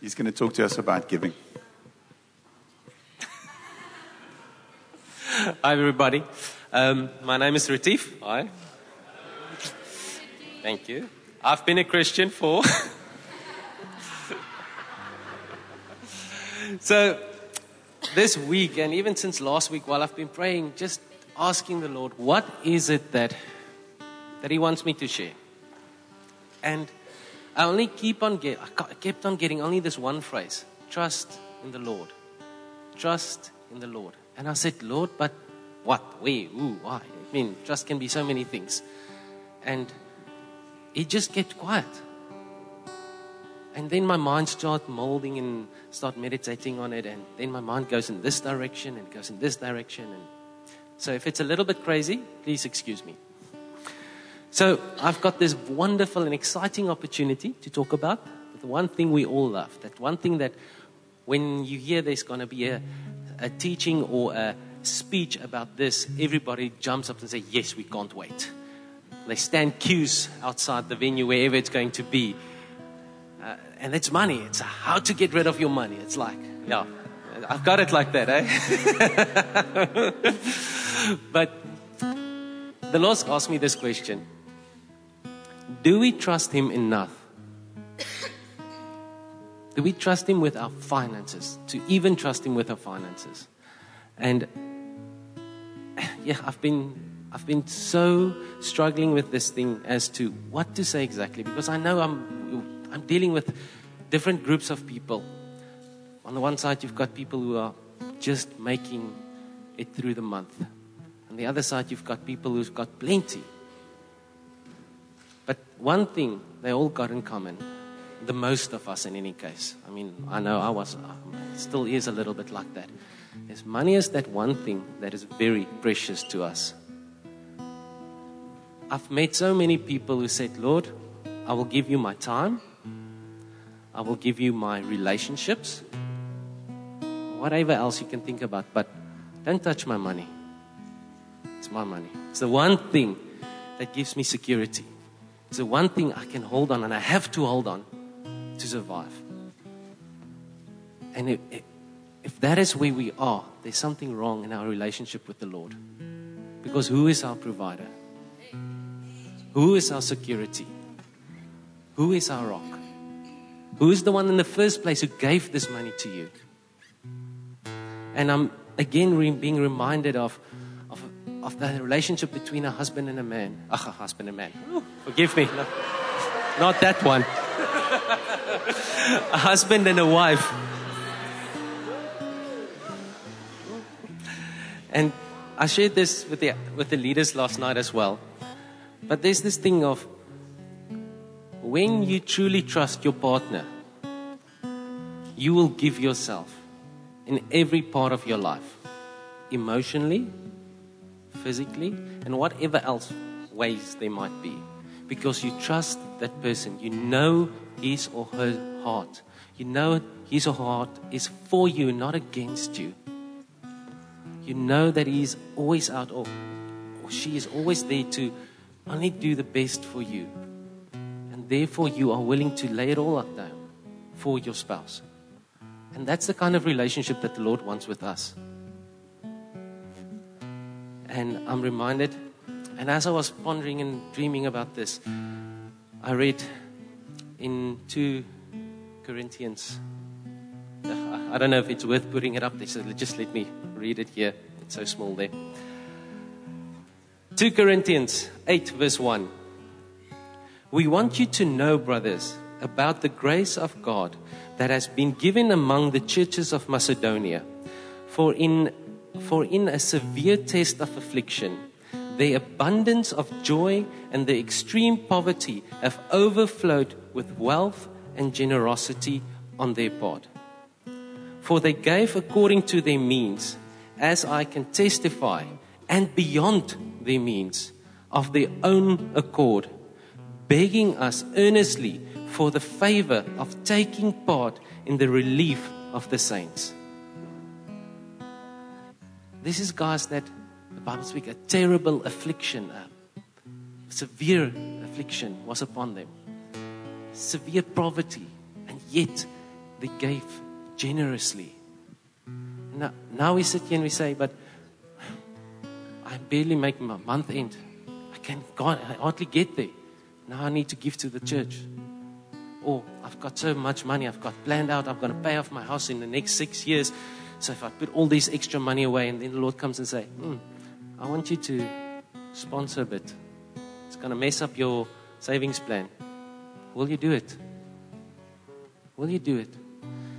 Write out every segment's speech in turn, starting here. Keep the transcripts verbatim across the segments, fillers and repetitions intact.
He's going to talk to us about giving. Hi, everybody. Um, my name is Retief. Hi. Thank you. I've been a Christian for... So, this week, and even since last week, while I've been praying, just asking the Lord, what is it that that He wants me to share? And I only keep on get, I kept on getting only this one phrase, trust in the Lord. Trust in the Lord. And I said, Lord, but what? Where? Who? Why? I mean, trust can be so many things. And it just kept quiet. And then my mind starts molding and start meditating on it. And then my mind goes in this direction and goes in this direction. And so if it's a little bit crazy, please excuse me. So I've got this wonderful and exciting opportunity to talk about the one thing we all love. That one thing that when you hear there's going to be a, a teaching or a speech about this, everybody jumps up and says, yes, we can't wait. They stand queues outside the venue, wherever it's going to be. Uh, and it's money. It's how to get rid of your money. It's like, yeah, I've got it like that, eh? But the Lord asked me this question. Do we trust Him enough? Do we trust Him with our finances? To even trust Him with our finances? And yeah, I've been... I've been so struggling with this thing as to what to say exactly, because I know I'm I'm dealing with different groups of people. On the one side, you've got people who are just making it through the month. On the other side, you've got people who've got plenty. But one thing they all got in common, the most of us in any case, I mean, I know I was, still is a little bit like that, is money is that one thing that is very precious to us. I've met so many people who said, Lord, I will give you my time. I will give you my relationships. Whatever else you can think about, but don't touch my money. It's my money. It's the one thing that gives me security. It's the one thing I can hold on, and I have to hold on to survive. And if, if that is where we are, there's something wrong in our relationship with the Lord. Because who is our provider? Who is our security? Who is our rock? Who is the one in the first place who gave this money to you? And I'm again re- being reminded of, of of the relationship between a husband and a man. Ach, a husband and man. Ooh, forgive me. No, not that one. A husband and a wife. And I shared this with the with the leaders last night as well. But there's this thing of when you truly trust your partner, you will give yourself in every part of your life, emotionally, physically, and whatever else ways there might be. Because you trust that person. You know his or her heart. You know his or her heart is for you, not against you. You know that he is always out or, or she is always there to only do the best for you. And therefore you are willing to lay it all up down for your spouse. And that's the kind of relationship that the Lord wants with us. And I'm reminded, and as I was pondering and dreaming about this, I read in Second Corinthians. I don't know if it's worth putting it up there, so just let me read it here. It's so small there. Second Corinthians eight verse one. We want you to know, brothers, about the grace of God that has been given among the churches of Macedonia. For in, for in a severe test of affliction, the abundance of joy and the extreme poverty have overflowed with wealth and generosity on their part. For they gave according to their means, as I can testify, and beyond their means, of their own accord, begging us earnestly for the favor of taking part in the relief of the saints. This is, guys, that the Bible speaks, a terrible affliction, a severe affliction was upon them, severe poverty, and yet they gave generously. Now, now we sit here and we say, but I barely make my month end. I can God, I hardly get there. Now I need to give to the church. Or I've got so much money I've got planned out. I'm going to pay off my house in the next six years. So if I put all this extra money away, and then the Lord comes and say, mm, I want you to sponsor a bit. It's going to mess up your savings plan. Will you do it? Will you do it?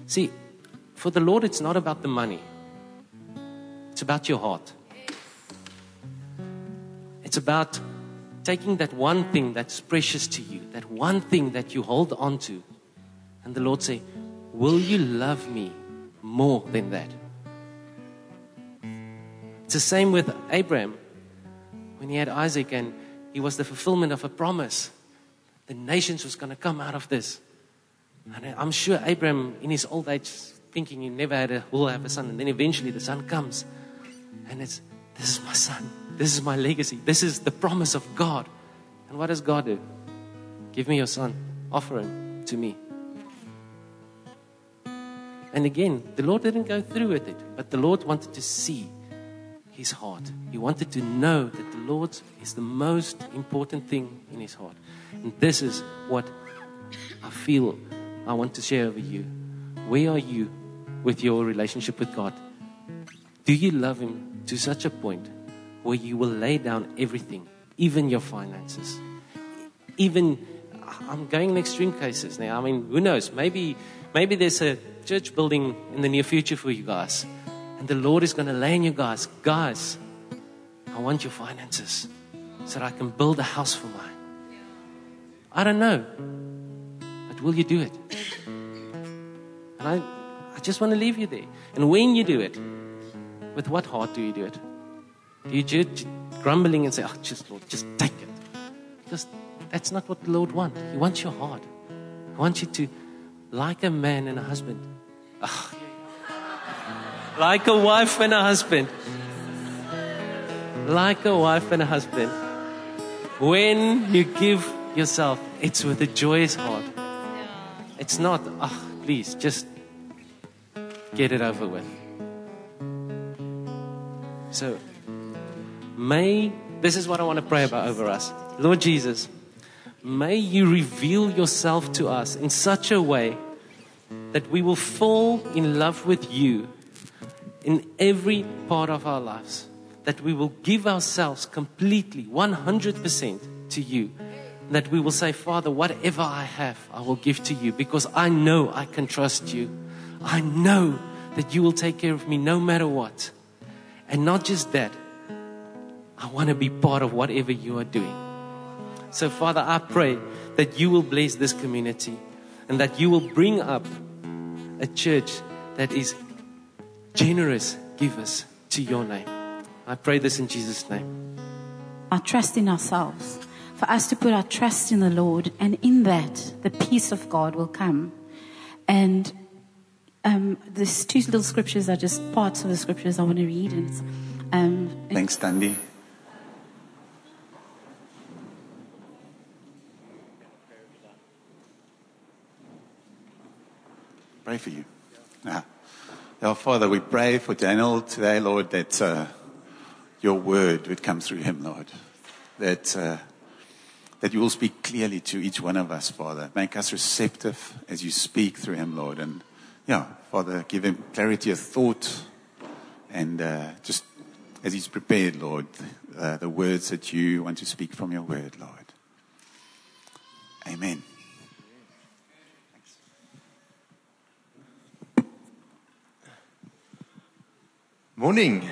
See, for the Lord, it's not about the money. It's about your heart. It's about taking that one thing that's precious to you, that one thing that you hold on to, and the Lord say, will you love me more than that? It's the same with Abraham when he had Isaac, and he was the fulfillment of a promise. The nations was going to come out of this. And I'm sure Abraham, in his old age, thinking he never had a, will have a son, and then eventually the son comes. And it's, this is my son. This is my legacy. This is the promise of God. And what does God do? Give me your son. Offer him to me. And again, the Lord didn't go through with it, but the Lord wanted to see his heart. He wanted to know that the Lord is the most important thing in his heart. And this is what I feel I want to share with you. Where are you with your relationship with God? Do you love him to such a point where you will lay down everything, even your finances? Even, I'm going in extreme cases now. I mean, who knows? Maybe, maybe there's a church building in the near future for you guys. And the Lord is going to lay on you guys, guys, I want your finances so that I can build a house for mine. I don't know. But will you do it? And I, I just want to leave you there. And when you do it, with what heart do you do it? Do you just grumbling and say, oh, just Lord, just take it? Because that's not what the Lord wants. He wants your heart. He wants you to, like a man and a husband, oh, like a wife and a husband, like a wife and a husband, when you give yourself, it's with a joyous heart. It's not, oh, please, just get it over with. So, may, this is what I want to pray about over us. Lord Jesus, may you reveal yourself to us in such a way that we will fall in love with you in every part of our lives. That we will give ourselves completely, one hundred percent to you. That we will say, Father, whatever I have, I will give to you, because I know I can trust you. I know that you will take care of me no matter what. And not just that, I want to be part of whatever you are doing. So, Father, I pray that you will bless this community and that you will bring up a church that is generous givers to your name. I pray this in Jesus' name. Our trust in ourselves. For us to put our trust in the Lord, and in that, the peace of God will come. And um, there's two little scriptures are just parts of the scriptures I want to read. And it's, um, Thanks, Tandy. Pray for you. Yeah. Now, Father, we pray for Daniel today, Lord, that uh, your word would come through him, Lord. That uh, that you will speak clearly to each one of us, Father. Make us receptive as you speak through him, Lord. And, yeah, Father, give him clarity of thought. And uh, just as he's prepared, Lord, uh, the words that you want to speak from your word, Lord. Amen. Morning.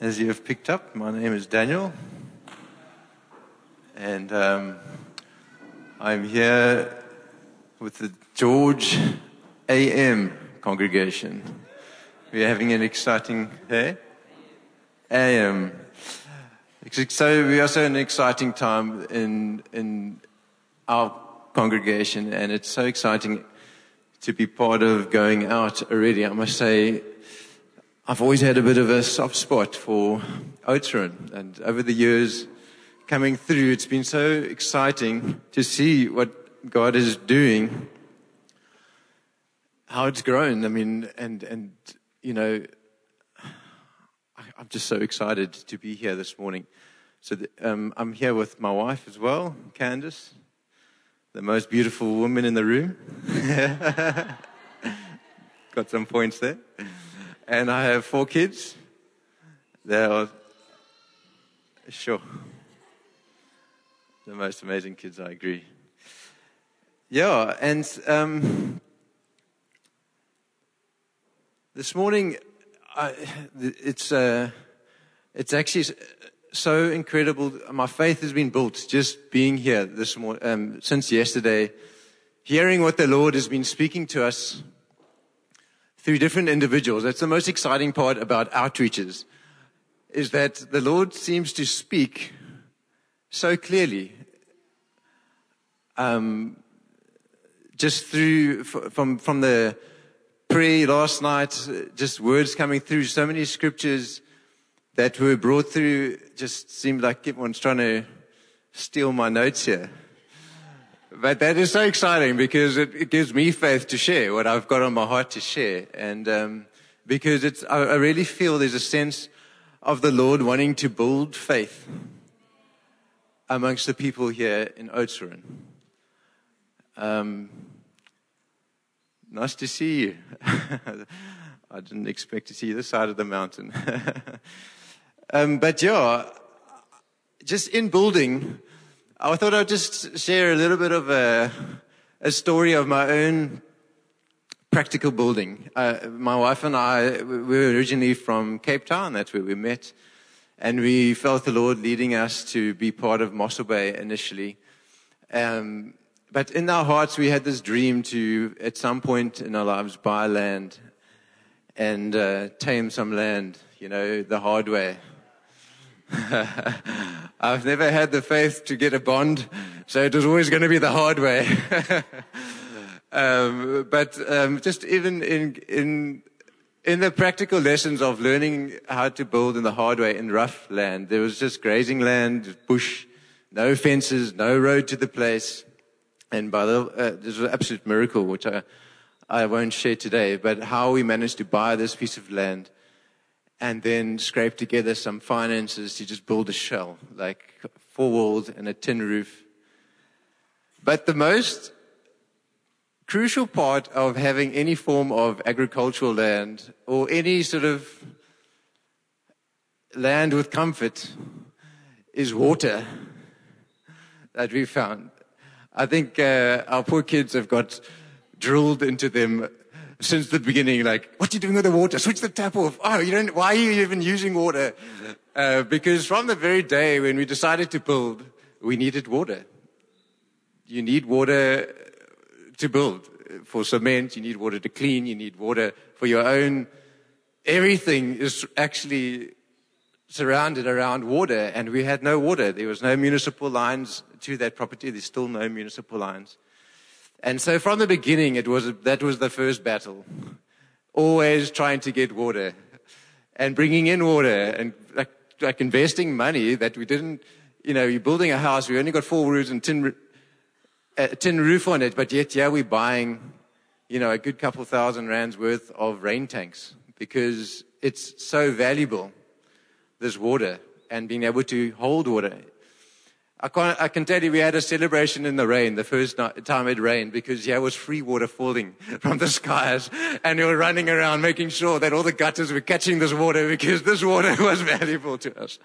As you have picked up, my name is Daniel, and um, I'm here with the George A M congregation. We're having an exciting day. A M. So we are also in an exciting time in in our congregation, and it's so exciting to be part of going out already. I must say, I've always had a bit of a soft spot for Oudtshoorn. And over the years coming through, it's been so exciting to see what God is doing, how it's grown. I mean, and, and you know, I'm just so excited to be here this morning. So the, um, I'm here with my wife as well, Candice, the most beautiful woman in the room. Got some points there. And I have four kids. They are, sure, the most amazing kids, I agree. Yeah, and um, this morning, I, it's uh, it's actually so incredible. My faith has been built just being here this morning, um, since yesterday, hearing what the Lord has been speaking to us through different individuals. That's the most exciting part about outreaches, is that the Lord seems to speak so clearly. Um. Just through, from from the prayer last night, just words coming through, so many scriptures that were brought through, just seemed like everyone's trying to steal my notes here. But that is so exciting because it, it gives me faith to share what I've got on my heart to share. And um, because it's, I, I really feel there's a sense of the Lord wanting to build faith amongst the people here in Oudtshoorn. Um, nice to see you. I didn't expect to see this side of the mountain. um, but yeah, just in building, I thought I'd just share a little bit of a, a story of my own practical building. Uh, my wife and I, we were originally from Cape Town. That's where we met. And we felt the Lord leading us to be part of Mossel Bay initially. Um, But in our hearts, we had this dream to, at some point in our lives, buy land and uh, tame some land, you know, the hard way. I've never had the faith to get a bond, so it was always going to be the hard way. um, but um, just even in in in the practical lessons of learning how to build in the hard way in rough land, there was just grazing land, bush, no fences, no road to the place. And by the, uh, this was an absolute miracle, which I, I won't share today, but how we managed to buy this piece of land and then scrape together some finances to just build a shell, like four walls and a tin roof. But the most crucial part of having any form of agricultural land or any sort of land with comfort is water that we found. I think uh, our poor kids have got drilled into them since the beginning. Like, what are you doing with the water? Switch the tap off. Oh, you don't. Why are you even using water? Uh, because from the very day when we decided to build, we needed water. You need water to build for cement. You need water to clean. You need water for your own. Everything is actually surrounded around water, and we had no water. There was no municipal lines to that property. There's still no municipal lines. And so from the beginning, it was, that was the first battle. Always trying to get water and bringing in water and like, like investing money that we didn't, you know, you're building a house. We only got four roofs and tin, a tin roof on it, but yet, yeah, we're buying, you know, a good couple thousand rands worth of rain tanks because it's so valuable. This water and being able to hold water. I can I can tell you we had a celebration in the rain the first night, time it rained because there yeah, was free water falling from the skies and we were running around making sure that all the gutters were catching this water because this water was valuable to us.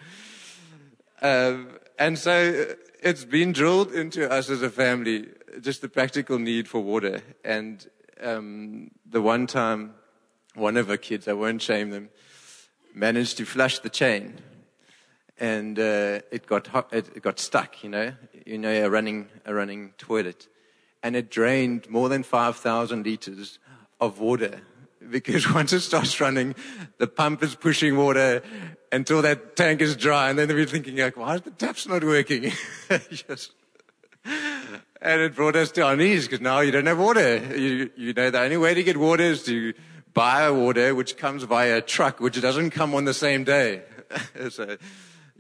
Um, and so it's been drilled into us as a family, just the practical need for water. And um, the one time, one of our kids, I won't shame them, managed to flush the chain, and uh, it got hot, it, it got stuck. You know, you know, a running a running toilet, and it drained more than five thousand liters of water because once it starts running, the pump is pushing water until that tank is dry, and then we're thinking like, why is the taps not working? Yes. And it brought us to our knees because now you don't have water. You you know the only way to get water is to buy water, which comes via a truck, which doesn't come on the same day. so,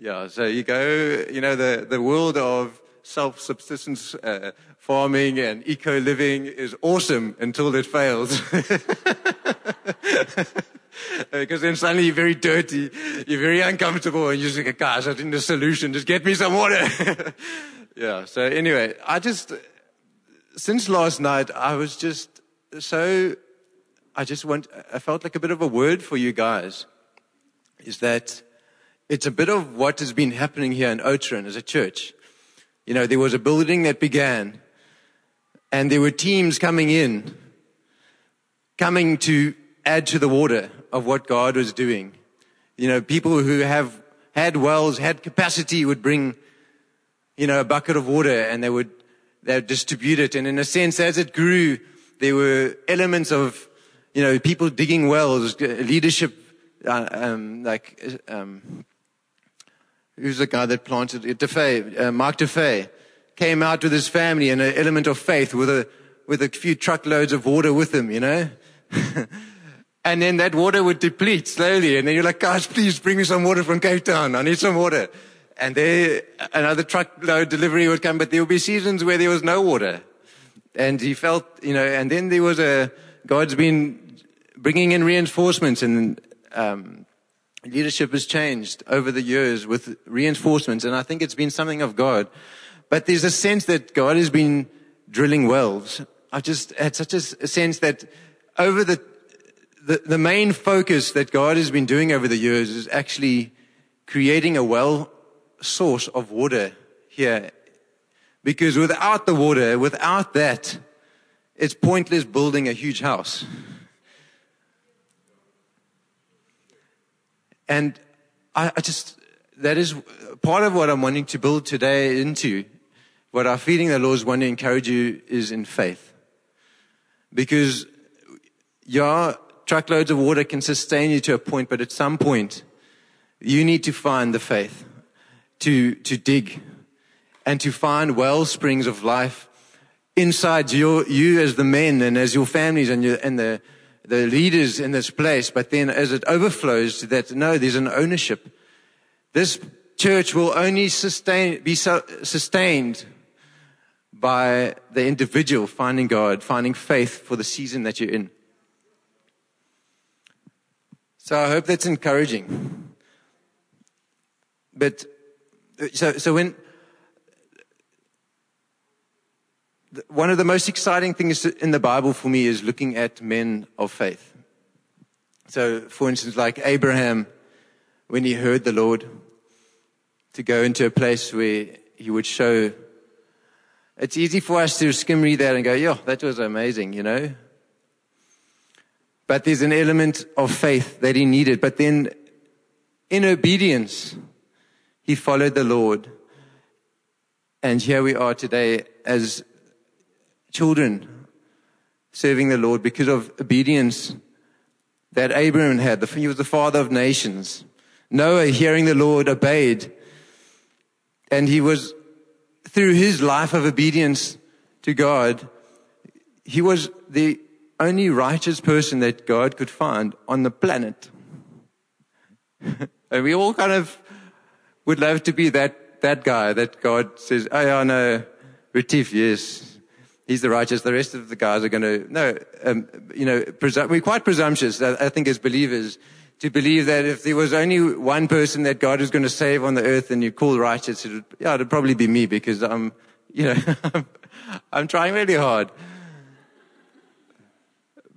yeah, so you go, you know, the, the world of self-subsistence uh, farming and eco-living is awesome until it fails. Because then suddenly you're very dirty, you're very uncomfortable, and you're just like, gosh, I didn't have a solution, just get me some water. Yeah, so anyway, I just, since last night, I was just so, I just want, I felt like a bit of a word for you guys, is that it's a bit of what has been happening here in Oudtshoorn as a church. You know, there was a building that began, and there were teams coming in, coming to add to the water of what God was doing. You know, people who have had wells, had capacity, would bring, you know, a bucket of water, and they would, they would distribute it. And in a sense, as it grew, there were elements of, you know, people digging wells, leadership, uh, um, like, um, who's the guy that planted it? DeFay, uh, Mark DeFay came out with his family and an element of faith with a, with a few truckloads of water with him, you know? And then that water would deplete slowly. And then you're like, gosh, please bring me some water from Cape Town. I need some water. And there, another truckload delivery would come, but there would be seasons where there was no water. And he felt, you know, and then there was a, God's been bringing in reinforcements, and um, leadership has changed over the years with reinforcements. And I think it's been something of God. But there's a sense that God has been drilling wells. I just had such a sense that over the, The, the main focus that God has been doing over the years is actually creating a well source of water here. Because without the water, without that, it's pointless building a huge house. And I, I just, that is part of what I'm wanting to build today into. What I'm feeling the Lord's wanting to encourage you is in faith. Because you're, truckloads of water can sustain you to a point, but at some point, you need to find the faith to to dig and to find well springs of life inside your you as the men and as your families and your and the the leaders in this place. But then, as it overflows, to that no, there's an ownership. This church will only sustain be so, sustained by the individual finding God, finding faith for the season that you're in. So I hope that's encouraging. But so so when one of the most exciting things in the Bible for me is looking at men of faith. So for instance, like Abraham, when he heard the Lord to go into a place where he would show, it's easy for us to skim read that and go, yeah, that was amazing, you know. But there's an element of faith that he needed. But then in obedience, he followed the Lord. And here we are today as children serving the Lord because of obedience that Abraham had. He was the father of nations. Noah, hearing the Lord, obeyed. And he was, through his life of obedience to God, he was the only righteous person that God could find on the planet. And we all kind of would love to be that, that guy that God says, oh, yeah, no, Retief, yes, he's the righteous. The rest of the guys are going to, no, um, you know, presum- we're quite presumptuous, I, I think, as believers, to believe that if there was only one person that God was going to save on the earth and you call righteous, it would, yeah, it would probably be me because I'm, you know, I'm, I'm trying really hard.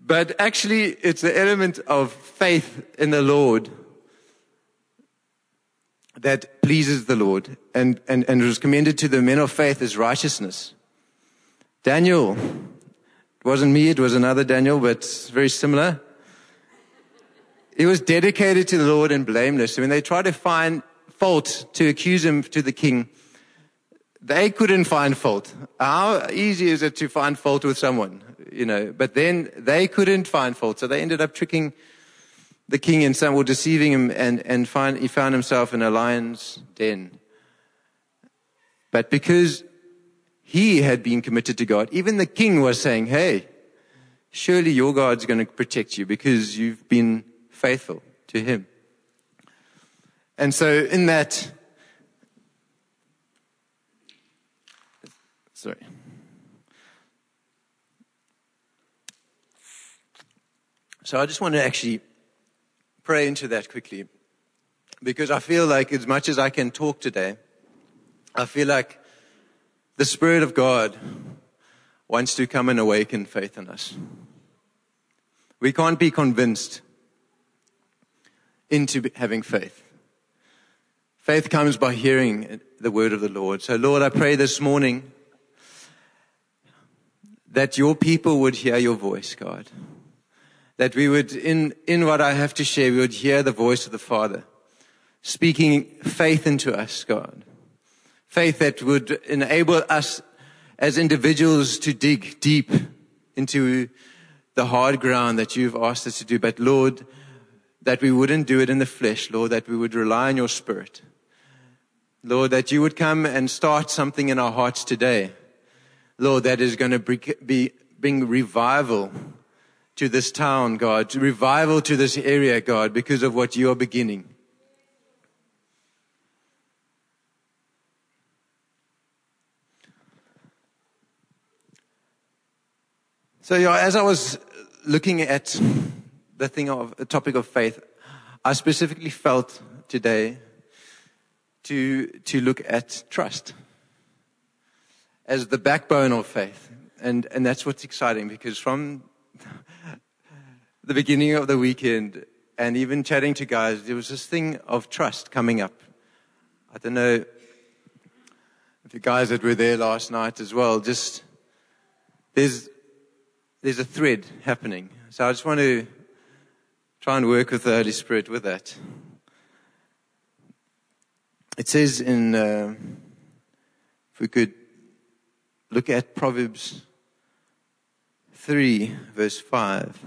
But actually, it's the element of faith in the Lord that pleases the Lord and, and, and was commended to the men of faith as righteousness. Daniel, it wasn't me, it was another Daniel, but very similar. He was dedicated to the Lord and blameless. When they tried to find fault to accuse him to the king, they couldn't find fault. How easy is it to find fault with someone? You know, but then they couldn't find fault. So they ended up tricking the king and some were deceiving him and, and find, he found himself in a lion's den. But because he had been committed to God, even the king was saying, hey, surely your God's going to protect you because you've been faithful to him. And so in that, Sorry. So I just want to actually pray into that quickly, because I feel like as much as I can talk today, I feel like the Spirit of God wants to come and awaken faith in us. We can't be convinced into having faith. Faith comes by hearing the word of the Lord. So Lord, I pray this morning that your people would hear your voice, God. That we would, in, in what I have to share, we would hear the voice of the Father speaking faith into us, God. Faith that would enable us as individuals to dig deep into the hard ground that you've asked us to do. But Lord, that we wouldn't do it in the flesh, Lord, that we would rely on your Spirit. Lord, that you would come and start something in our hearts today, Lord, that is going to be, bring revival to this town, God, revival to this area, God, because of what you are beginning. So yeah, as I was looking at the thing of the topic of faith, I specifically felt today to to look at trust as the backbone of faith, and and that's what's exciting, because from the beginning of the weekend and even chatting to guys, there was this thing of trust coming up. I don't know if the guys that were there last night as well. Just there's. There's a thread happening. So I just want to try and work with the Holy Spirit with that. It says in, uh, if we could look at Proverbs three, verse five.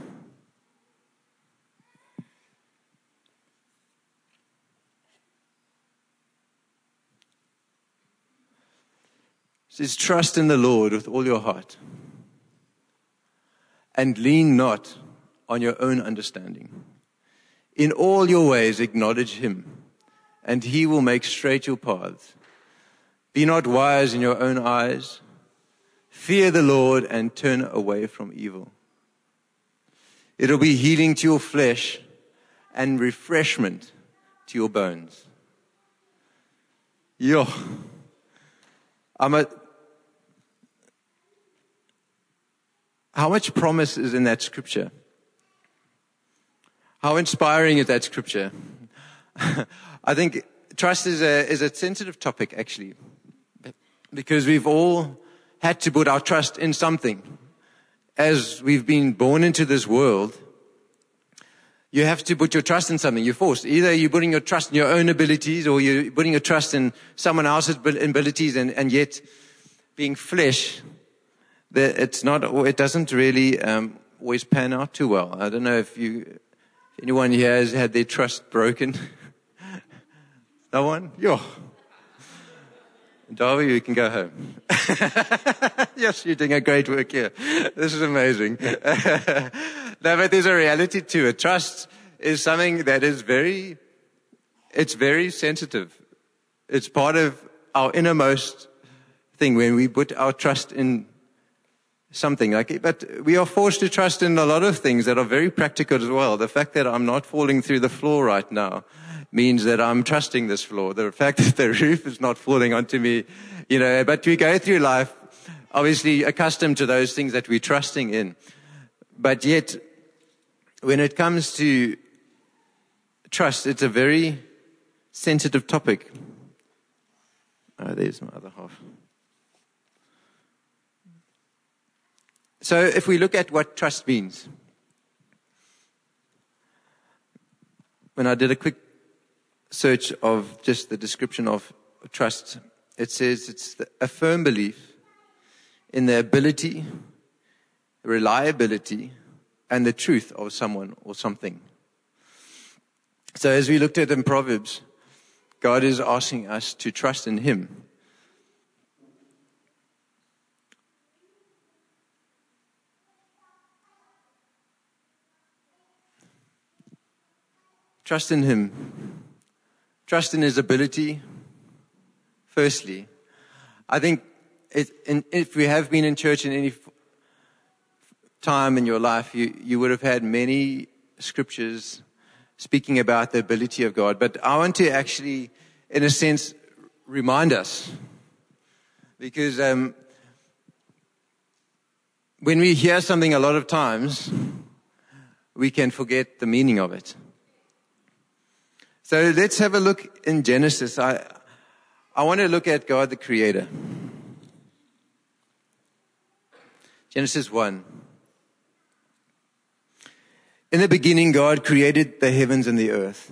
It says, "Trust in the Lord with all your heart, and lean not on your own understanding. In all your ways acknowledge him, and he will make straight your paths. Be not wise in your own eyes. Fear the Lord and turn away from evil. It will be healing to your flesh and refreshment to your bones." Yo, I'm a... How much promise is in that scripture? How inspiring is that scripture? I think trust is a, is a sensitive topic, actually, because we've all had to put our trust in something. As we've been born into this world, you have to put your trust in something. You're forced. Either you're putting your trust in your own abilities, or you're putting your trust in someone else's abilities, and, and yet being flesh, it's not, it doesn't really um, always pan out too well. I don't know if you, anyone here has had their trust broken. No one? Yo. Darby, you can go home. Yes, you're doing a great work here. This is amazing. No, but there's a reality to it. Trust is something that is very, it's very sensitive. It's part of our innermost thing when we put our trust in something like it. But we are forced to trust in a lot of things that are very practical as well. The fact that I'm not falling through the floor right now means that I'm trusting this floor. The fact that the roof is not falling onto me, you know, but we go through life obviously accustomed to those things that we're trusting in. But yet, when it comes to trust, it's a very sensitive topic. Oh, there's my other half. So if we look at what trust means, when I did a quick search of just the description of trust, it says it's a firm belief in the ability, reliability, and the truth of someone or something. So as we looked at in Proverbs, God is asking us to trust in him. Trust in him. Trust in his ability, firstly. I think it, and if you have been in church in any time in your life, you, you would have had many scriptures speaking about the ability of God. But I want to actually, in a sense, remind us. Because um, when we hear something a lot of times, we can forget the meaning of it. So let's have a look in Genesis. I I want to look at God the Creator. Genesis one. In the beginning, God created the heavens and the earth.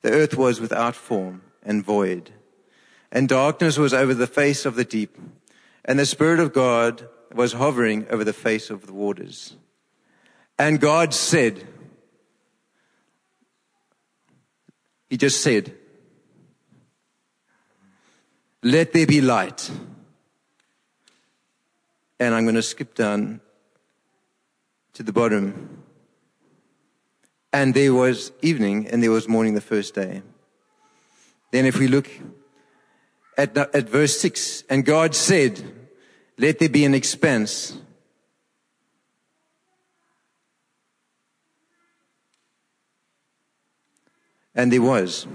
The earth was without form and void, and darkness was over the face of the deep, and the Spirit of God was hovering over the face of the waters. And God said, He just said, let there be light. And I'm going to skip down to the bottom. And there was evening and there was morning the first day. Then if we look at, at verse six, and God said, let there be an expanse and there was.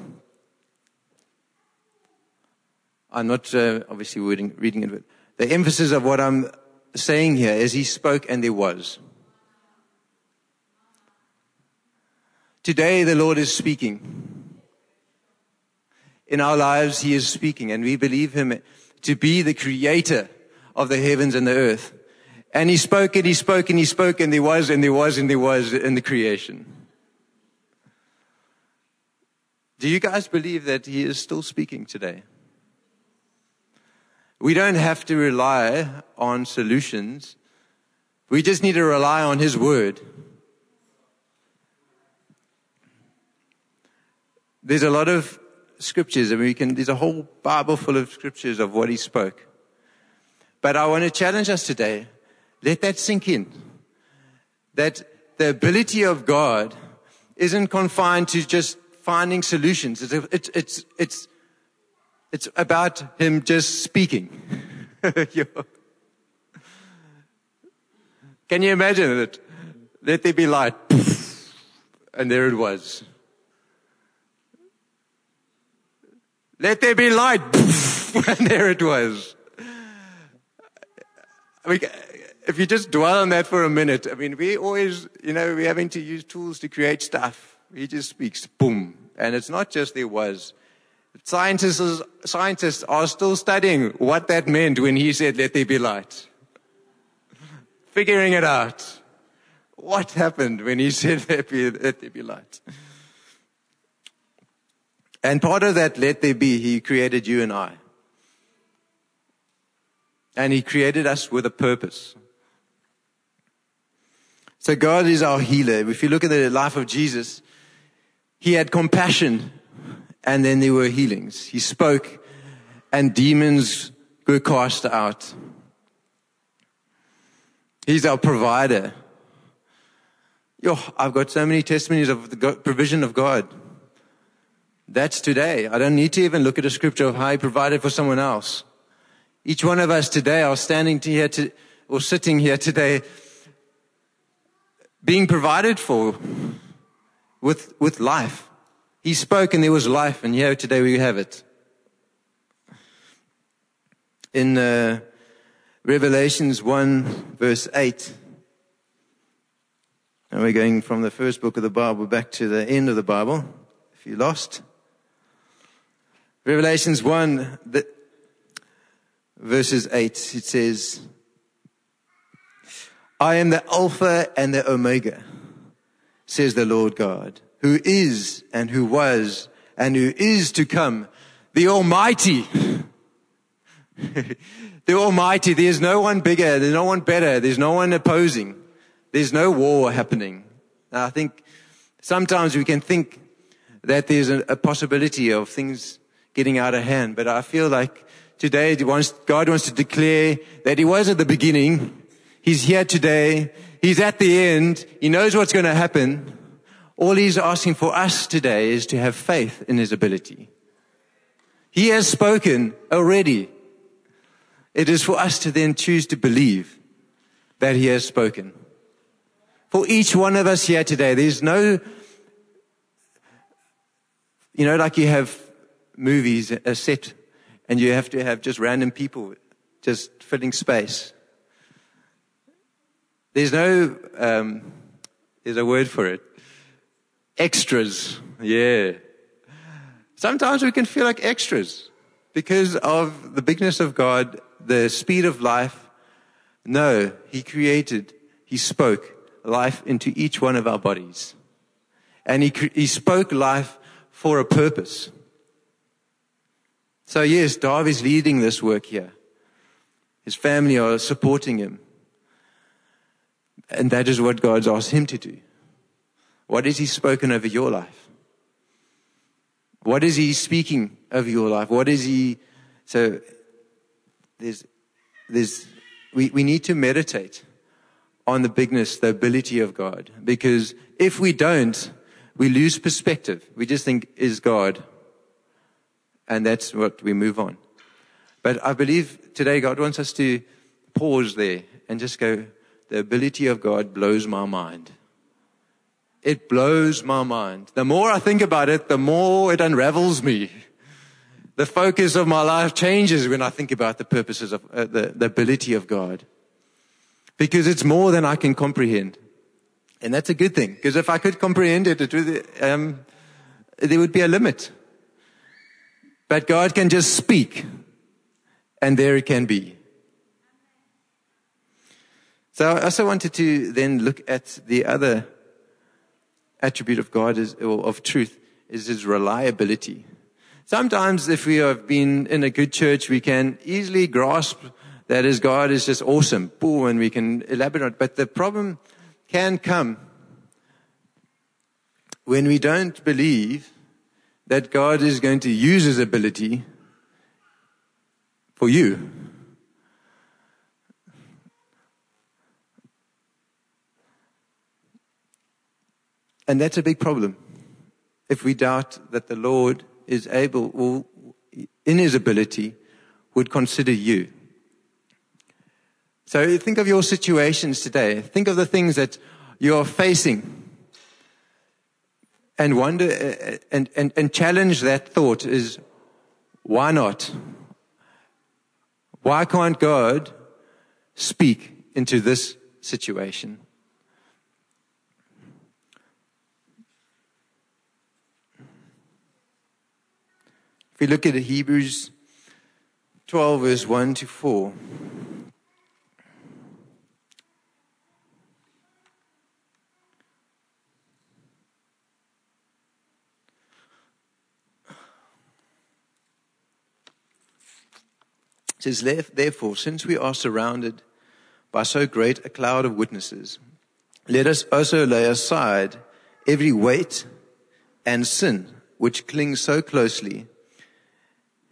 I'm not uh, obviously reading, reading it, but the emphasis of what I'm saying here is He spoke and there was. Today the Lord is speaking. In our lives He is speaking, and we believe Him to be the Creator of the heavens and the earth. And He spoke and He spoke and He spoke and there was and there was and there was in the creation. Do you guys believe that He is still speaking today? We don't have to rely on solutions. We just need to rely on His word. There's a lot of scriptures. I mean, we can, there's a whole Bible full of scriptures of what He spoke. But I want to challenge us today. Let that sink in. That the ability of God isn't confined to just finding solutions. It's, it's, it's, it's, it's about Him just speaking. Can you imagine it? Let there be light. And there it was. Let there be light. And there it was. I mean, if you just dwell on that for a minute, I mean, we always, you know, we're having to use tools to create stuff. He just speaks, boom. And it's not just there was. Scientists, scientists are still studying what that meant when He said, let there be light. Figuring it out. What happened when He said, let there be light? And part of that let there be, He created you and I. And He created us with a purpose. So God is our healer. If you look at the life of Jesus, He had compassion and then there were healings. He spoke and demons were cast out. He's our provider. Yo, I've got so many testimonies of the provision of God. That's today. I don't need to even look at a scripture of how He provided for someone else. Each one of us today are standing here to, or sitting here today being provided for with with life. He spoke and there was life, and here today we have it. In uh, Revelations one verse eight, and we're going from the first book of the Bible back to the end of the Bible, if you lost. Revelations one, the, verses eight, it says, I am the Alpha and the Omega, says the Lord God, who is and who was and who is to come, the Almighty. The Almighty. There's no one bigger. There's no one better. There's no one opposing. There's no war happening. And I think sometimes we can think that there's a, a possibility of things getting out of hand. But I feel like today wants, God wants to declare that He was at the beginning. He's here today. He's at the end. He knows what's going to happen. All He's asking for us today is to have faith in His ability. He has spoken already. It is for us to then choose to believe that he has spoken. For each one of us here today, there's no, you know, like you have movies, a set, and you have to have just random people just filling space. There's no, um, there's a word for it. Extras. Yeah. Sometimes we can feel like extras because of the bigness of God, the speed of life. No, he created, he spoke life into each one of our bodies. And he, he spoke life for a purpose. So yes, Darby's leading this work here. His family are supporting him. And that is what God's asked him to do. What has he spoken over your life? What is he speaking over your life? What is he... So, there's, there's, we, we need to meditate on the bigness, the ability of God. Because if we don't, we lose perspective. We just think, is God? And that's what we move on. But I believe today God wants us to pause there and just go... The ability of God blows my mind. It blows my mind. The more I think about it, the more it unravels me. The focus of my life changes when I think about the purposes of uh, the, the ability of God. Because it's more than I can comprehend. And that's a good thing. Because if I could comprehend it, it would, um, there would be a limit. But God can just speak. And there it can be. So I also wanted to then look at the other attribute of God is, or of truth is his reliability. Sometimes if we have been in a good church, we can easily grasp that as God is just awesome. Boom, and we can elaborate on it. But the problem can come when we don't believe that God is going to use his ability for you. And that's a big problem. If we doubt that the Lord is able, or in his ability, would consider you. So think of your situations today. Think of the things that you are facing. And wonder, and, and, and challenge that thought is, why not? Why can't God speak into this situation? If we look at Hebrews twelve, verse one to four. It says, therefore, since we are surrounded by so great a cloud of witnesses, let us also lay aside every weight and sin which clings so closely,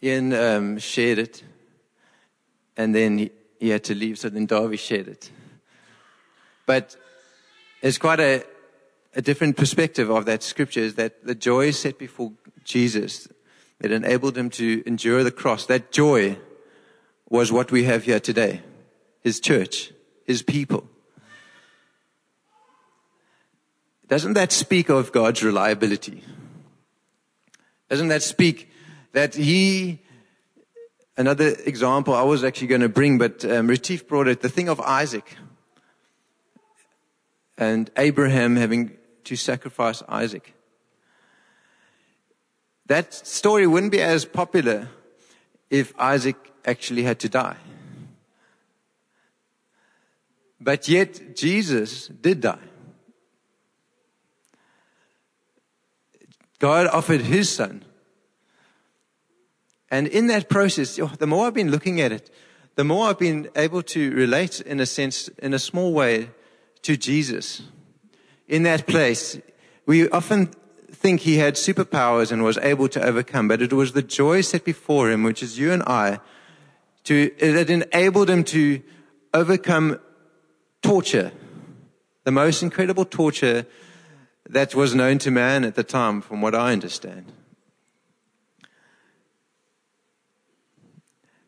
Ian um, shared it, and then he, he had to leave, so then Darby shared it. But it's quite a, a different perspective of that scripture, is that the joy set before Jesus that enabled him to endure the cross, that joy was what we have here today, his church, his people. Doesn't that speak of God's reliability? Doesn't that speak... That he, another example I was actually going to bring, but um, Retief brought it, the thing of Isaac and Abraham having to sacrifice Isaac. That story wouldn't be as popular if Isaac actually had to die. But yet Jesus did die. God offered his son. And in that process, the more I've been looking at it, the more I've been able to relate, in a sense, in a small way, to Jesus. In that place, we often think he had superpowers and was able to overcome, but it was the joy set before him, which is you and I, to, it enabled him to overcome torture, the most incredible torture that was known to man at the time, from what I understand.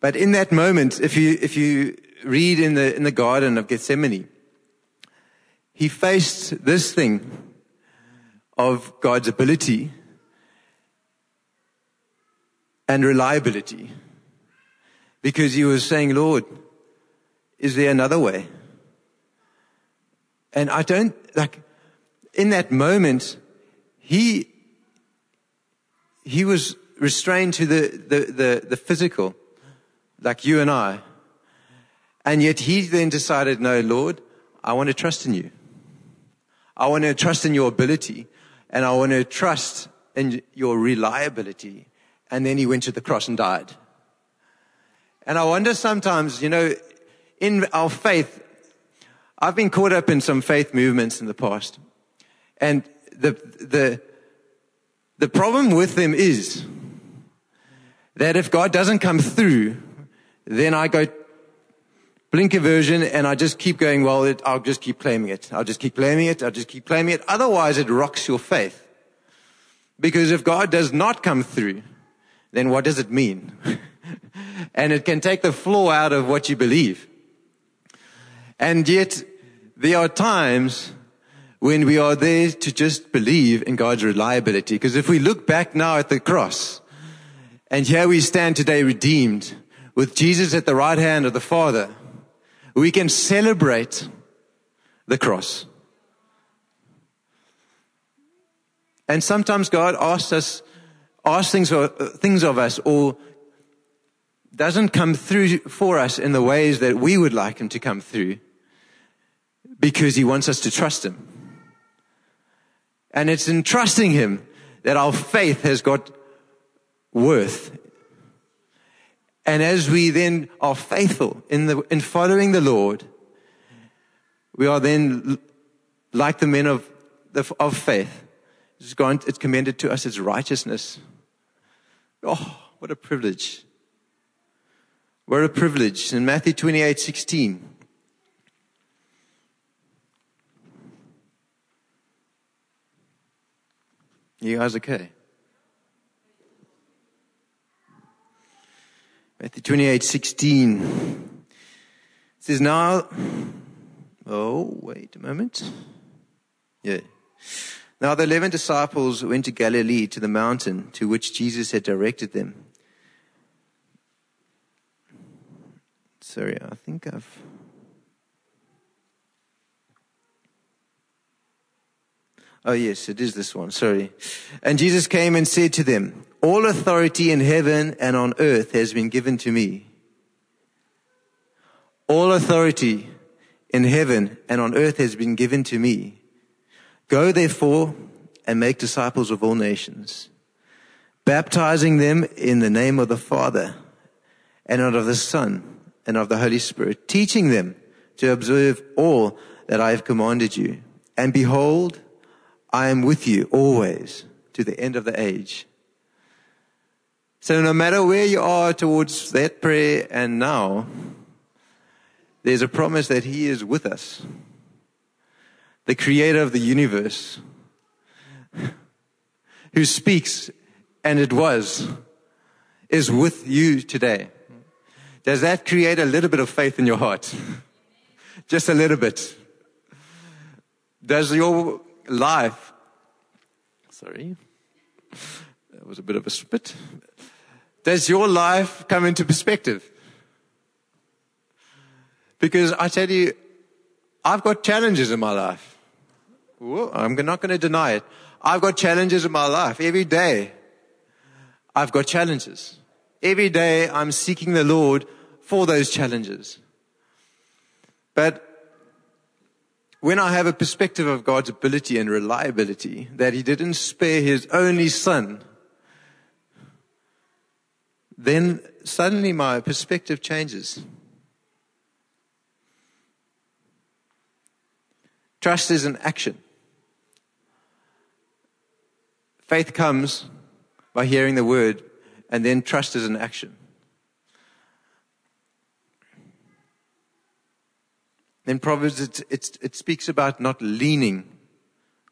But in that moment, if you if you read in the in the Garden of Gethsemane, he faced this thing of God's ability and reliability, because he was saying, "Lord, is there another way?" And I don't like in that moment he he was restrained to the the, the, the physical, like you and I. And yet he then decided, no, Lord, I want to trust in you. I want to trust in your ability, and I want to trust in your reliability. And then he went to the cross and died. And I wonder sometimes, you know, in our faith, I've been caught up in some faith movements in the past. And the the the problem with them is that if God doesn't come through, then I go blink aversion, and I just keep going, well, it, I'll just keep claiming it. I'll just keep claiming it. I'll just keep claiming it. Otherwise, it rocks your faith. Because if God does not come through, then what does it mean? And it can take the floor out of what you believe. And yet, there are times when we are there to just believe in God's reliability. Because if we look back now at the cross, and here we stand today redeemed, with Jesus at the right hand of the Father, we can celebrate the cross. And sometimes God asks us, asks things, things of us, or doesn't come through for us in the ways that we would like him to come through, because he wants us to trust him. And it's in trusting him that our faith has got worth. And as we then are faithful in the, in following the Lord, we are then like the men of the, of faith. It's gone, it's commended to us as righteousness. Oh, what a privilege. What a privilege. In Matthew twenty-eight sixteen. You guys okay? Matthew twenty-eight sixteen, it says, now, oh, wait a moment. Yeah. Now the eleven disciples went to Galilee, to the mountain to which Jesus had directed them. Sorry, I think I've... Oh, yes, it is this one. Sorry. And Jesus came and said to them, all authority in heaven and on earth has been given to me. All authority in heaven and on earth has been given to me. Go, therefore, and make disciples of all nations, baptizing them in the name of the Father and of the Son and of the Holy Spirit, teaching them to observe all that I have commanded you. And behold, I am with you always, to the end of the age. So no matter where you are towards that prayer and now, there's a promise that he is with us, the creator of the universe, who speaks, and it was, is with you today. Does that create a little bit of faith in your heart? Just a little bit. Does your life, sorry, that was a bit of a spit. Does your life come into perspective? Because I tell you, I've got challenges in my life. Whoa, I'm not going to deny it. I've got challenges in my life. Every day, I've got challenges. Every day, I'm seeking the Lord for those challenges. But when I have a perspective of God's ability and reliability, that he didn't spare his only son, then suddenly my perspective changes. Trust is an action. Faith comes by hearing the word, and then trust is an action. In Proverbs, it, it, it speaks about not leaning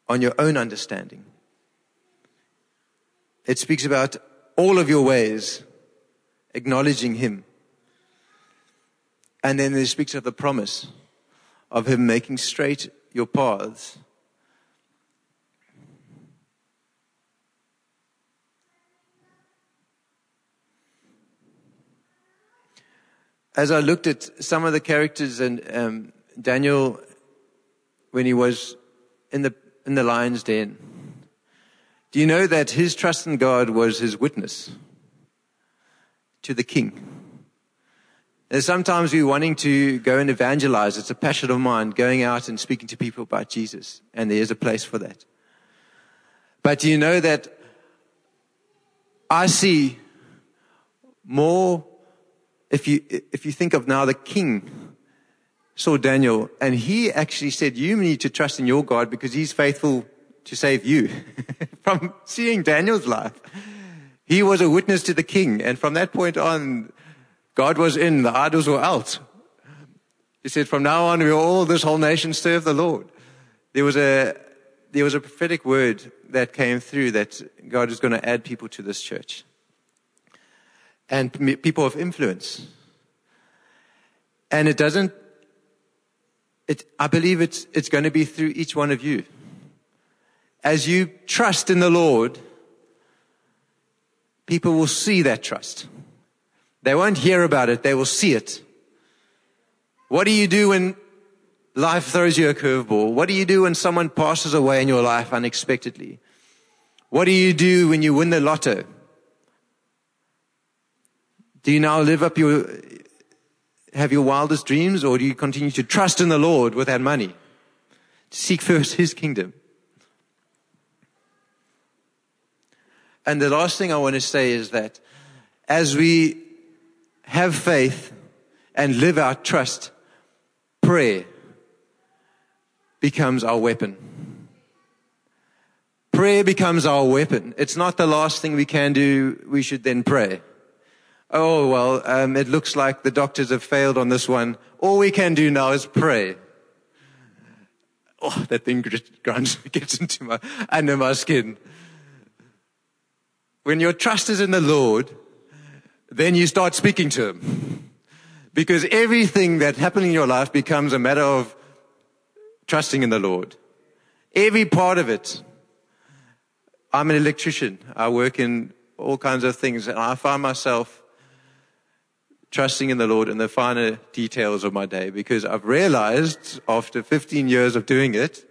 on your own understanding. It speaks about all of your ways, acknowledging him. And then it speaks of the promise of him making straight your paths. As I looked at some of the characters, and um, Daniel, when he was in the in the lion's den, do you know that his trust in God was his witness to the king? And sometimes we're wanting to go and evangelize. It's a passion of mine, going out and speaking to people about Jesus. And there is a place for that. But do you know that I see more, if you, if you think of now, the king saw Daniel. And he actually said, you need to trust in your God because he's faithful to save you. From seeing Daniel's life, he was a witness to the king. And from that point on, God was in, the idols were out. He said, from now on, we all, this whole nation, serve the Lord. There was a, there was a prophetic word that came through that God is going to add people to this church. And people of influence. And it doesn't, it, I believe it's, it's going to be through each one of you. As you trust in the Lord, people will see that trust. They won't hear about it. They will see it. What do you do when life throws you a curveball? What do you do when someone passes away in your life unexpectedly? What do you do when you win the lotto? Do you now live up your, have your wildest dreams, or do you continue to trust in the Lord with that money? Seek first his kingdom. And the last thing I want to say is that as we have faith and live our trust, prayer becomes our weapon. Prayer becomes our weapon. It's not the last thing we can do. We should then pray. Oh, well, um, it looks like the doctors have failed on this one. All we can do now is pray. Oh, that thing grinds, gets into my, under my skin. When your trust is in the Lord, then you start speaking to him. Because everything that happened in your life becomes a matter of trusting in the Lord. Every part of it. I'm an electrician. I work in all kinds of things. And I find myself trusting in the Lord in the finer details of my day. Because I've realized after fifteen years of doing it,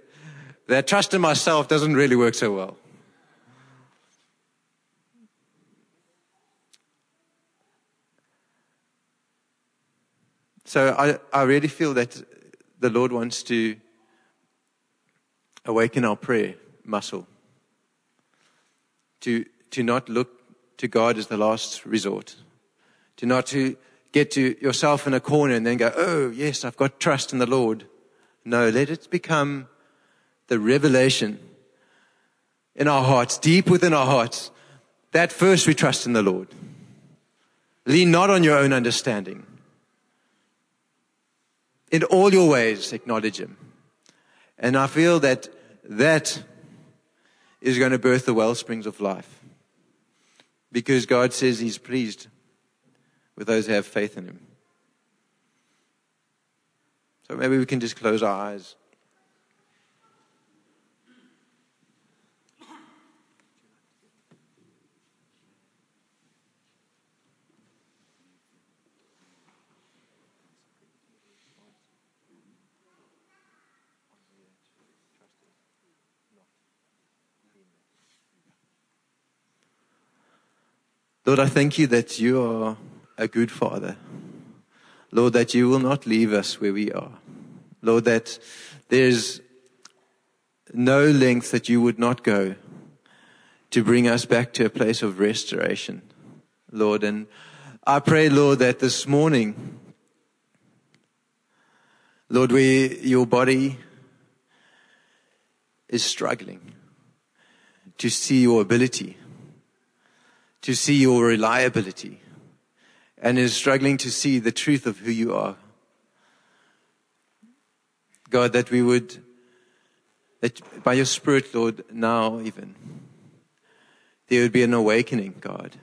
that trust in myself doesn't really work so well. So I, I really feel that the Lord wants to awaken our prayer muscle. To, to not look to God as the last resort. To not to get to yourself in a corner and then go, oh, yes, I've got trust in the Lord. No, let it become the revelation in our hearts, deep within our hearts, that first we trust in the Lord. Lean not on your own understanding. In all your ways, acknowledge him. And I feel that that is going to birth the wellsprings of life. Because God says he's pleased with those who have faith in him. So maybe we can just close our eyes. Lord, I thank you that you are a good father. Lord, that you will not leave us where we are. Lord, that there's no length that you would not go to bring us back to a place of restoration, Lord. And I pray, Lord, that this morning, Lord, where your body is struggling to see your ability, to see your reliability, and is struggling to see the truth of who you are. God, that we would, that by your Spirit, Lord, now even, there would be an awakening, God.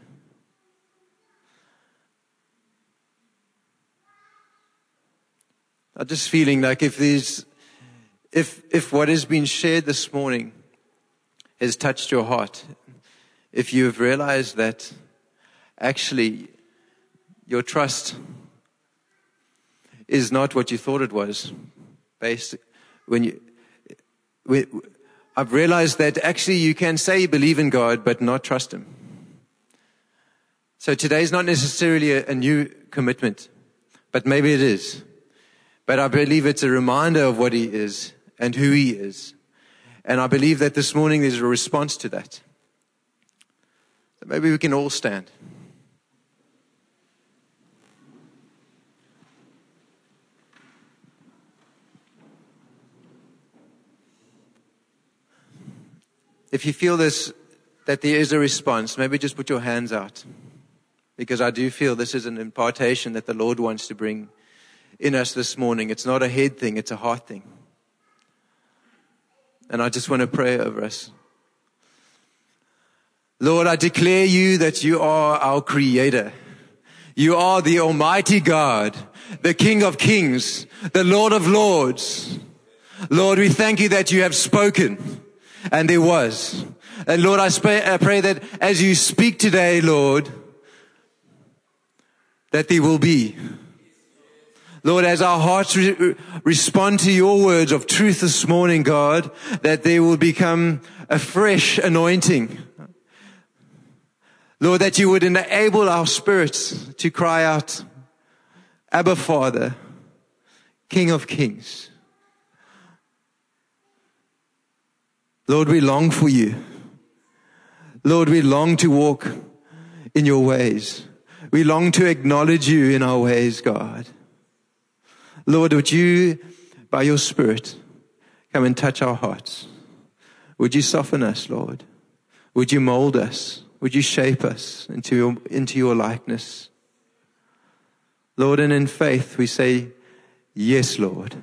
I'm just feeling like if these, if if what has been shared this morning has touched your heart, if you have realized that actually your trust is not what you thought it was, based when you, we, I've realized that actually you can say you believe in God but not trust Him. So today is not necessarily a, a new commitment, but maybe it is. But I believe it's a reminder of what He is and who He is. And I believe that this morning there's a response to that. So maybe we can all stand. If you feel this, that there is a response, maybe just put your hands out. Because I do feel this is an impartation that the Lord wants to bring in us this morning. It's not a head thing, it's a heart thing. And I just want to pray over us. Lord, I declare you that you are our Creator. You are the Almighty God, the King of Kings, the Lord of Lords. Lord, we thank you that you have spoken, and there was. And Lord, I pray that as you speak today, Lord, that there will be. Lord, as our hearts re- respond to your words of truth this morning, God, that there will become a fresh anointing. Lord, that you would enable our spirits to cry out, Abba, Father, King of Kings. Lord, we long for you. Lord, we long to walk in your ways. We long to acknowledge you in our ways, God. Lord, would you, by your Spirit, come and touch our hearts? Would you soften us, Lord? Would you mold us? Would you shape us into your, into your likeness? Lord, and in faith we say, yes, Lord,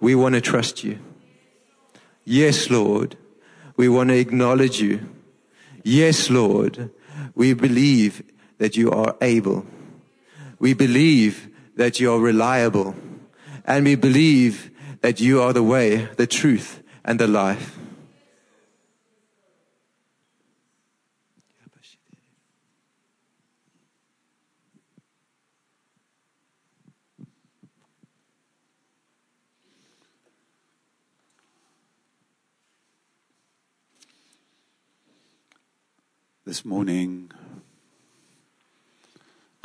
we want to trust you. Yes, Lord, we want to acknowledge you. Yes, Lord, we believe that you are able. We believe that you are reliable, and we believe that you are the way, the truth, and the life. This morning,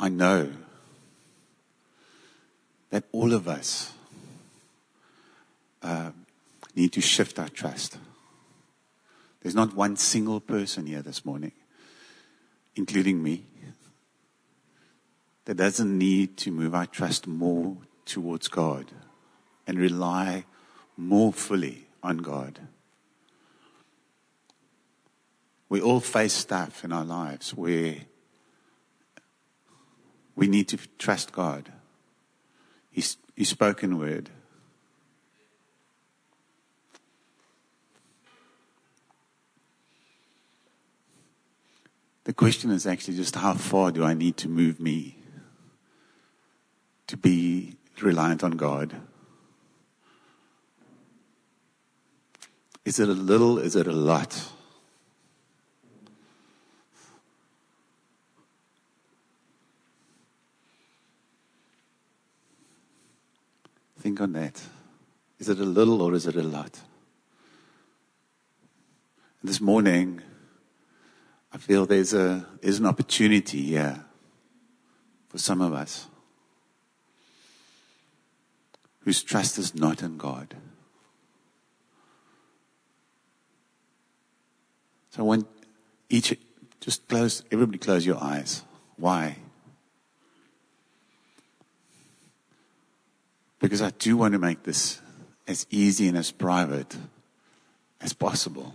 I know that all of us uh, need to shift our trust. There's not one single person here this morning, including me, that doesn't need to move our trust more towards God and rely more fully on God. We all face stuff in our lives where we need to trust God. His, his spoken word. The question is actually just how far do I need to move me to be reliant on God? Is it a little? Is it a lot? Think on that. Is it a little or is it a lot? And this morning, I feel there's a there's an opportunity here for some of us whose trust is not in God. So I want each, just close, everybody close your eyes. Why? because I do want to make this as easy and as private as possible.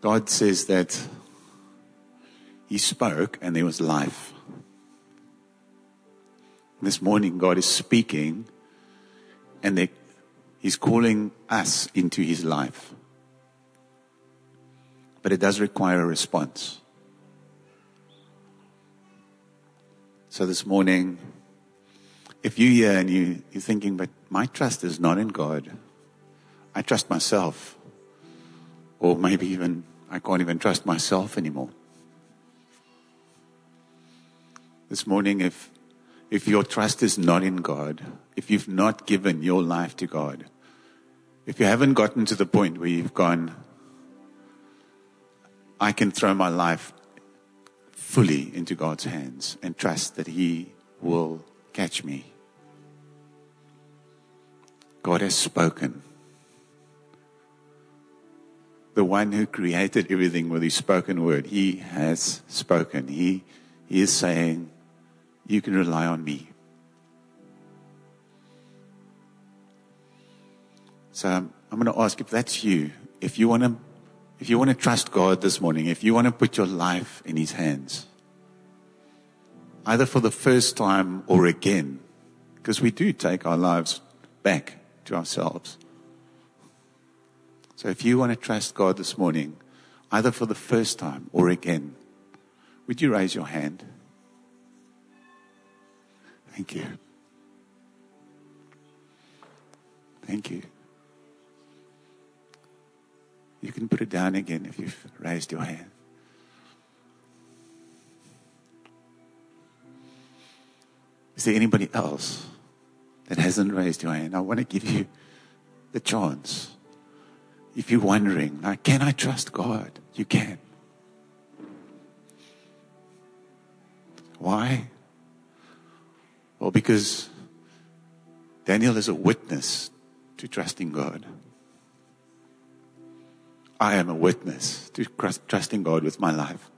God says that He spoke and there was life. This morning God is speaking and He's calling us into His life. But it does require a response. So this morning, if you're here and you, you're thinking, but my trust is not in God. I trust myself. Or maybe even, I can't even trust myself anymore. This morning, if if your trust is not in God, if you've not given your life to God, if you haven't gotten to the point where you've gone, I can throw my life fully into God's hands and trust that He will catch me. God has spoken. The one who created everything with His spoken word, He has spoken. He, he is saying, you can rely on me. So I'm, I'm going to ask, if that's you, if you want to, if you want to trust God this morning, if you want to put your life in His hands, either for the first time or again, because we do take our lives back to ourselves. So if you want to trust God this morning, either for the first time or again, would you raise your hand? Thank you. Thank you. You can put it down again if you've raised your hand. Is there anybody else that hasn't raised your hand? I want to give you the chance. If you're wondering, like, can I trust God? You can. Why? Well, because Daniel is a witness to trusting God. I am a witness to trusting God with my life.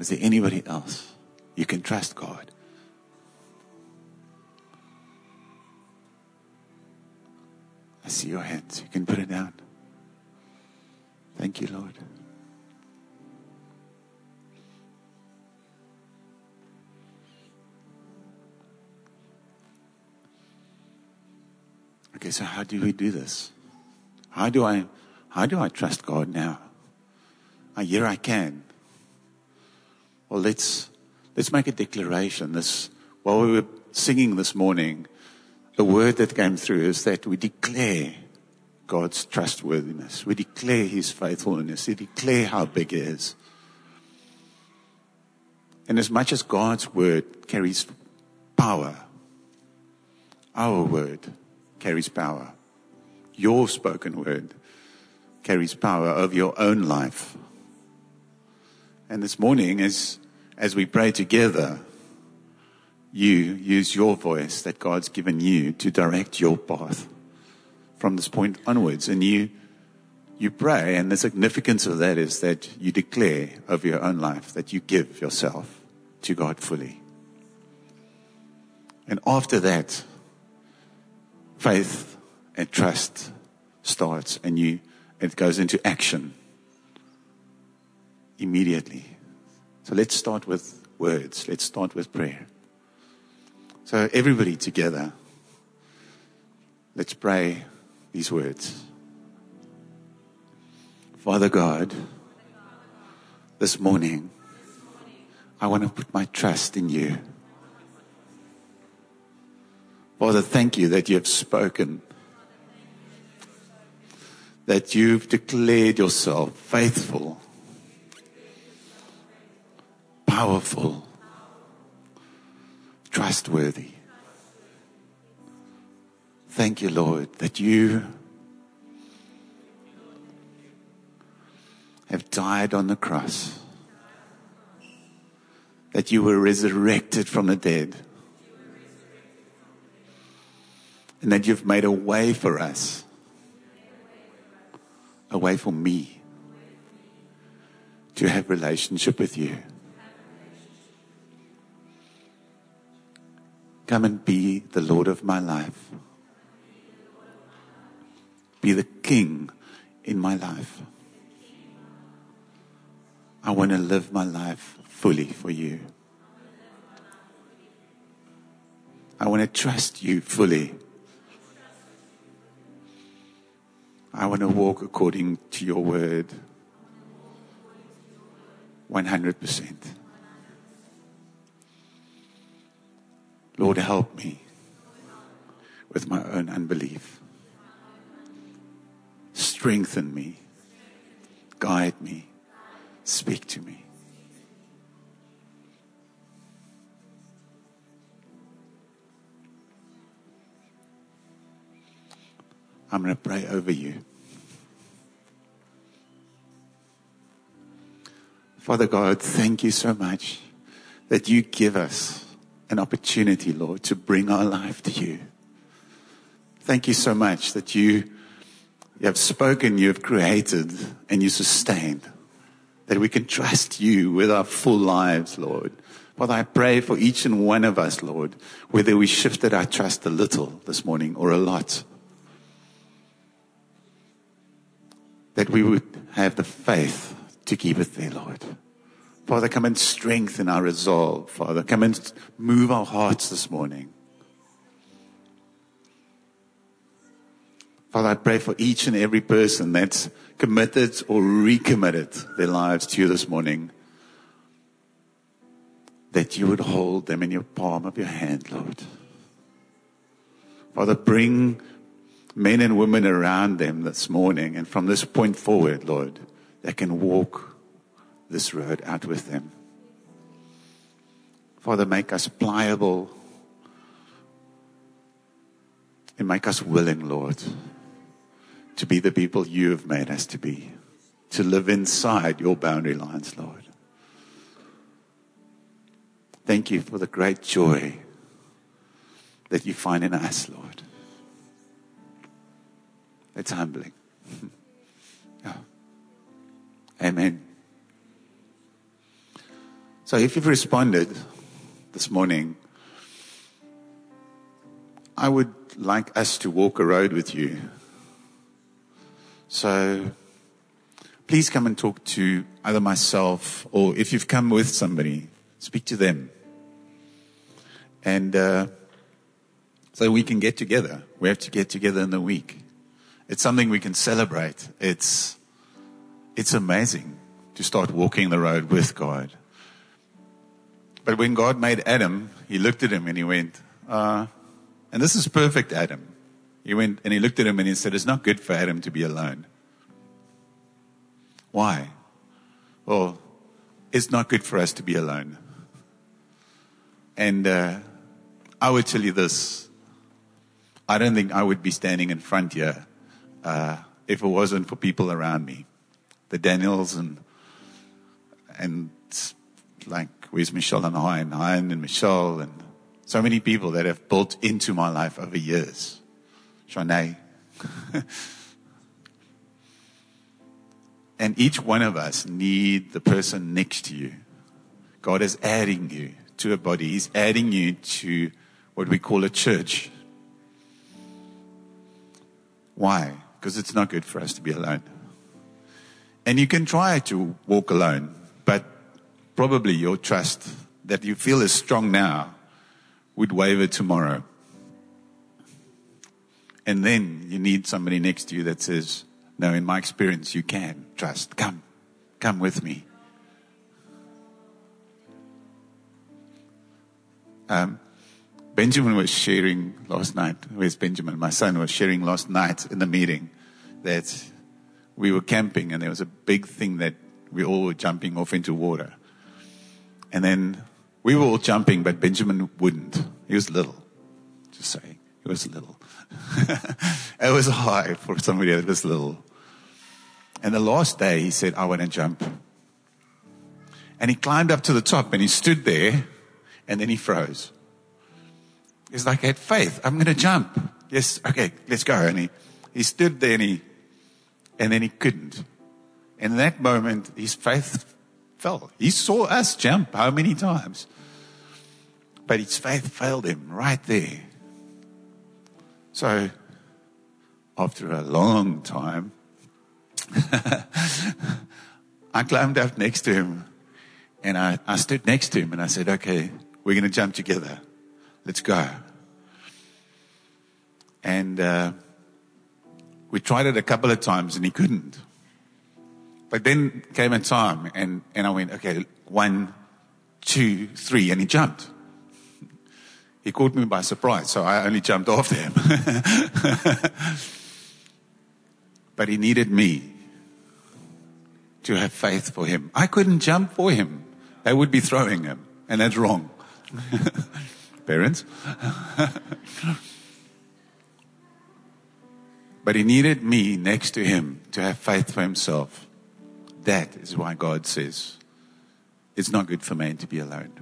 Is there anybody else? You can trust God. I see your hands. You can put it down. Thank you, Lord. Okay, so how do we do this? How do I, how do I trust God now? I hear I can. Well, let's let's make a declaration. This while we were singing this morning, the word that came through is that we declare God's trustworthiness. We declare His faithfulness. We declare how big He is. And as much as God's word carries power, our word carries power. Your spoken word carries power over your own life. And this morning, as as we pray together, you use your voice that God's given you to direct your path from this point onwards. And you you pray, and the significance of that is that you declare over your own life that you give yourself to God fully. And after that, faith and trust starts, and you it goes into action immediately. So let's start with words. Let's start with prayer. So everybody together, let's pray these words. Father God, this morning, I want to put my trust in you. Father, thank you that you have spoken, that you've declared yourself faithful, powerful, trustworthy. Thank you, Lord, that you have died on the cross, that you were resurrected from the dead, and that you've made a way for us. A way for me to have relationship with you. Come and be the Lord of my life. Be the King in my life. I want to live my life fully for you. I want to trust you fully. I want to walk according to your word. one hundred percent. Lord, help me with my own unbelief. Strengthen me. Guide me. Speak to me. I'm going to pray over you. Father God, thank you so much that you give us an opportunity, Lord, to bring our life to you. Thank you so much that you, you have spoken, you have created, and you sustained. That we can trust you with our full lives, Lord. Father, I pray for each and one of us, Lord, whether we shifted our trust a little this morning or a lot. That we would have the faith to keep it there, Lord. Father, come and strengthen our resolve, Father. Come and move our hearts this morning. Father, I pray for each and every person that's committed or recommitted their lives to you this morning, that you would hold them in your palm of your hand, Lord. Father, bring men and women around them this morning, and from this point forward, Lord, they can walk this road out with them. Father, make us pliable and make us willing, Lord, to be the people you have made us to be, to live inside your boundary lines, Lord. Thank you for the great joy that you find in us, Lord. It's humbling. Yeah. Amen. So if you've responded this morning, I would like us to walk a road with you. So please come and talk to either myself, or if you've come with somebody, speak to them. And uh, so we can get together. We have to get together in the week. It's something we can celebrate. It's it's amazing to start walking the road with God. But when God made Adam, he looked at him and he went, uh, and this is perfect Adam. He went and he looked at him and he said, it's not good for Adam to be alone. Why? Well, it's not good for us to be alone. And uh, I would tell you this. I don't think I would be standing in front here Uh, if it wasn't for people around me, the Daniels and and like where's Michelle and Hein, Hein and Michelle and so many people that have built into my life over years, Shanae, and each one of us need the person next to you. God is adding you to a body. He's adding you to what we call a church. Why? Because it's not good for us to be alone. And you can try to walk alone, but probably your trust that you feel is strong now would waver tomorrow. And then you need somebody next to you that says, no, in my experience, you can trust. Come, come with me. Um, Benjamin was sharing last night. Where's Benjamin? My son was sharing last night in the meeting that we were camping and there was a big thing that we all were jumping off into water. And then we were all jumping, but Benjamin wouldn't. He was little. Just saying. He was little. It was high for somebody that was little. And the last day he said, I want to jump. And he climbed up to the top and he stood there and then he froze. He's like, I had faith. I'm going to jump. Yes, okay, let's go. And he, he stood there and, he, and then he couldn't. And in that moment, his faith fell. He saw us jump how many times? But his faith failed him right there. So after a long time, I climbed up next to him and I, I stood next to him and I said, okay, we're going to jump together. Let's go. And uh, we tried it a couple of times and he couldn't. But then came a time and, and I went, okay, one, two, three, and he jumped. He caught me by surprise, so I only jumped after him. But he needed me to have faith for him. I couldn't jump for him. They would be throwing him, and that's wrong. Parents. But he needed me next to him to have faith for himself. That is why God says, it's not good for man to be alone.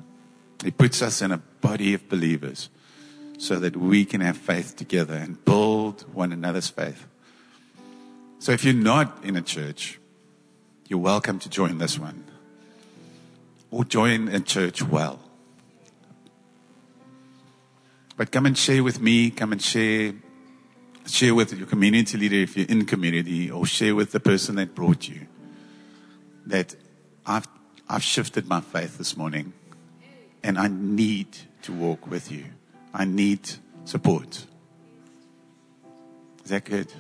He puts us in a body of believers so that we can have faith together and build one another's faith. So if you're not in a church, you're welcome to join this one. Or join a church well. But come and share with me, come and share Share with your community leader if you're in community, or share with the person that brought you that I've I've shifted my faith this morning and I need to walk with you. I need support. Is that good?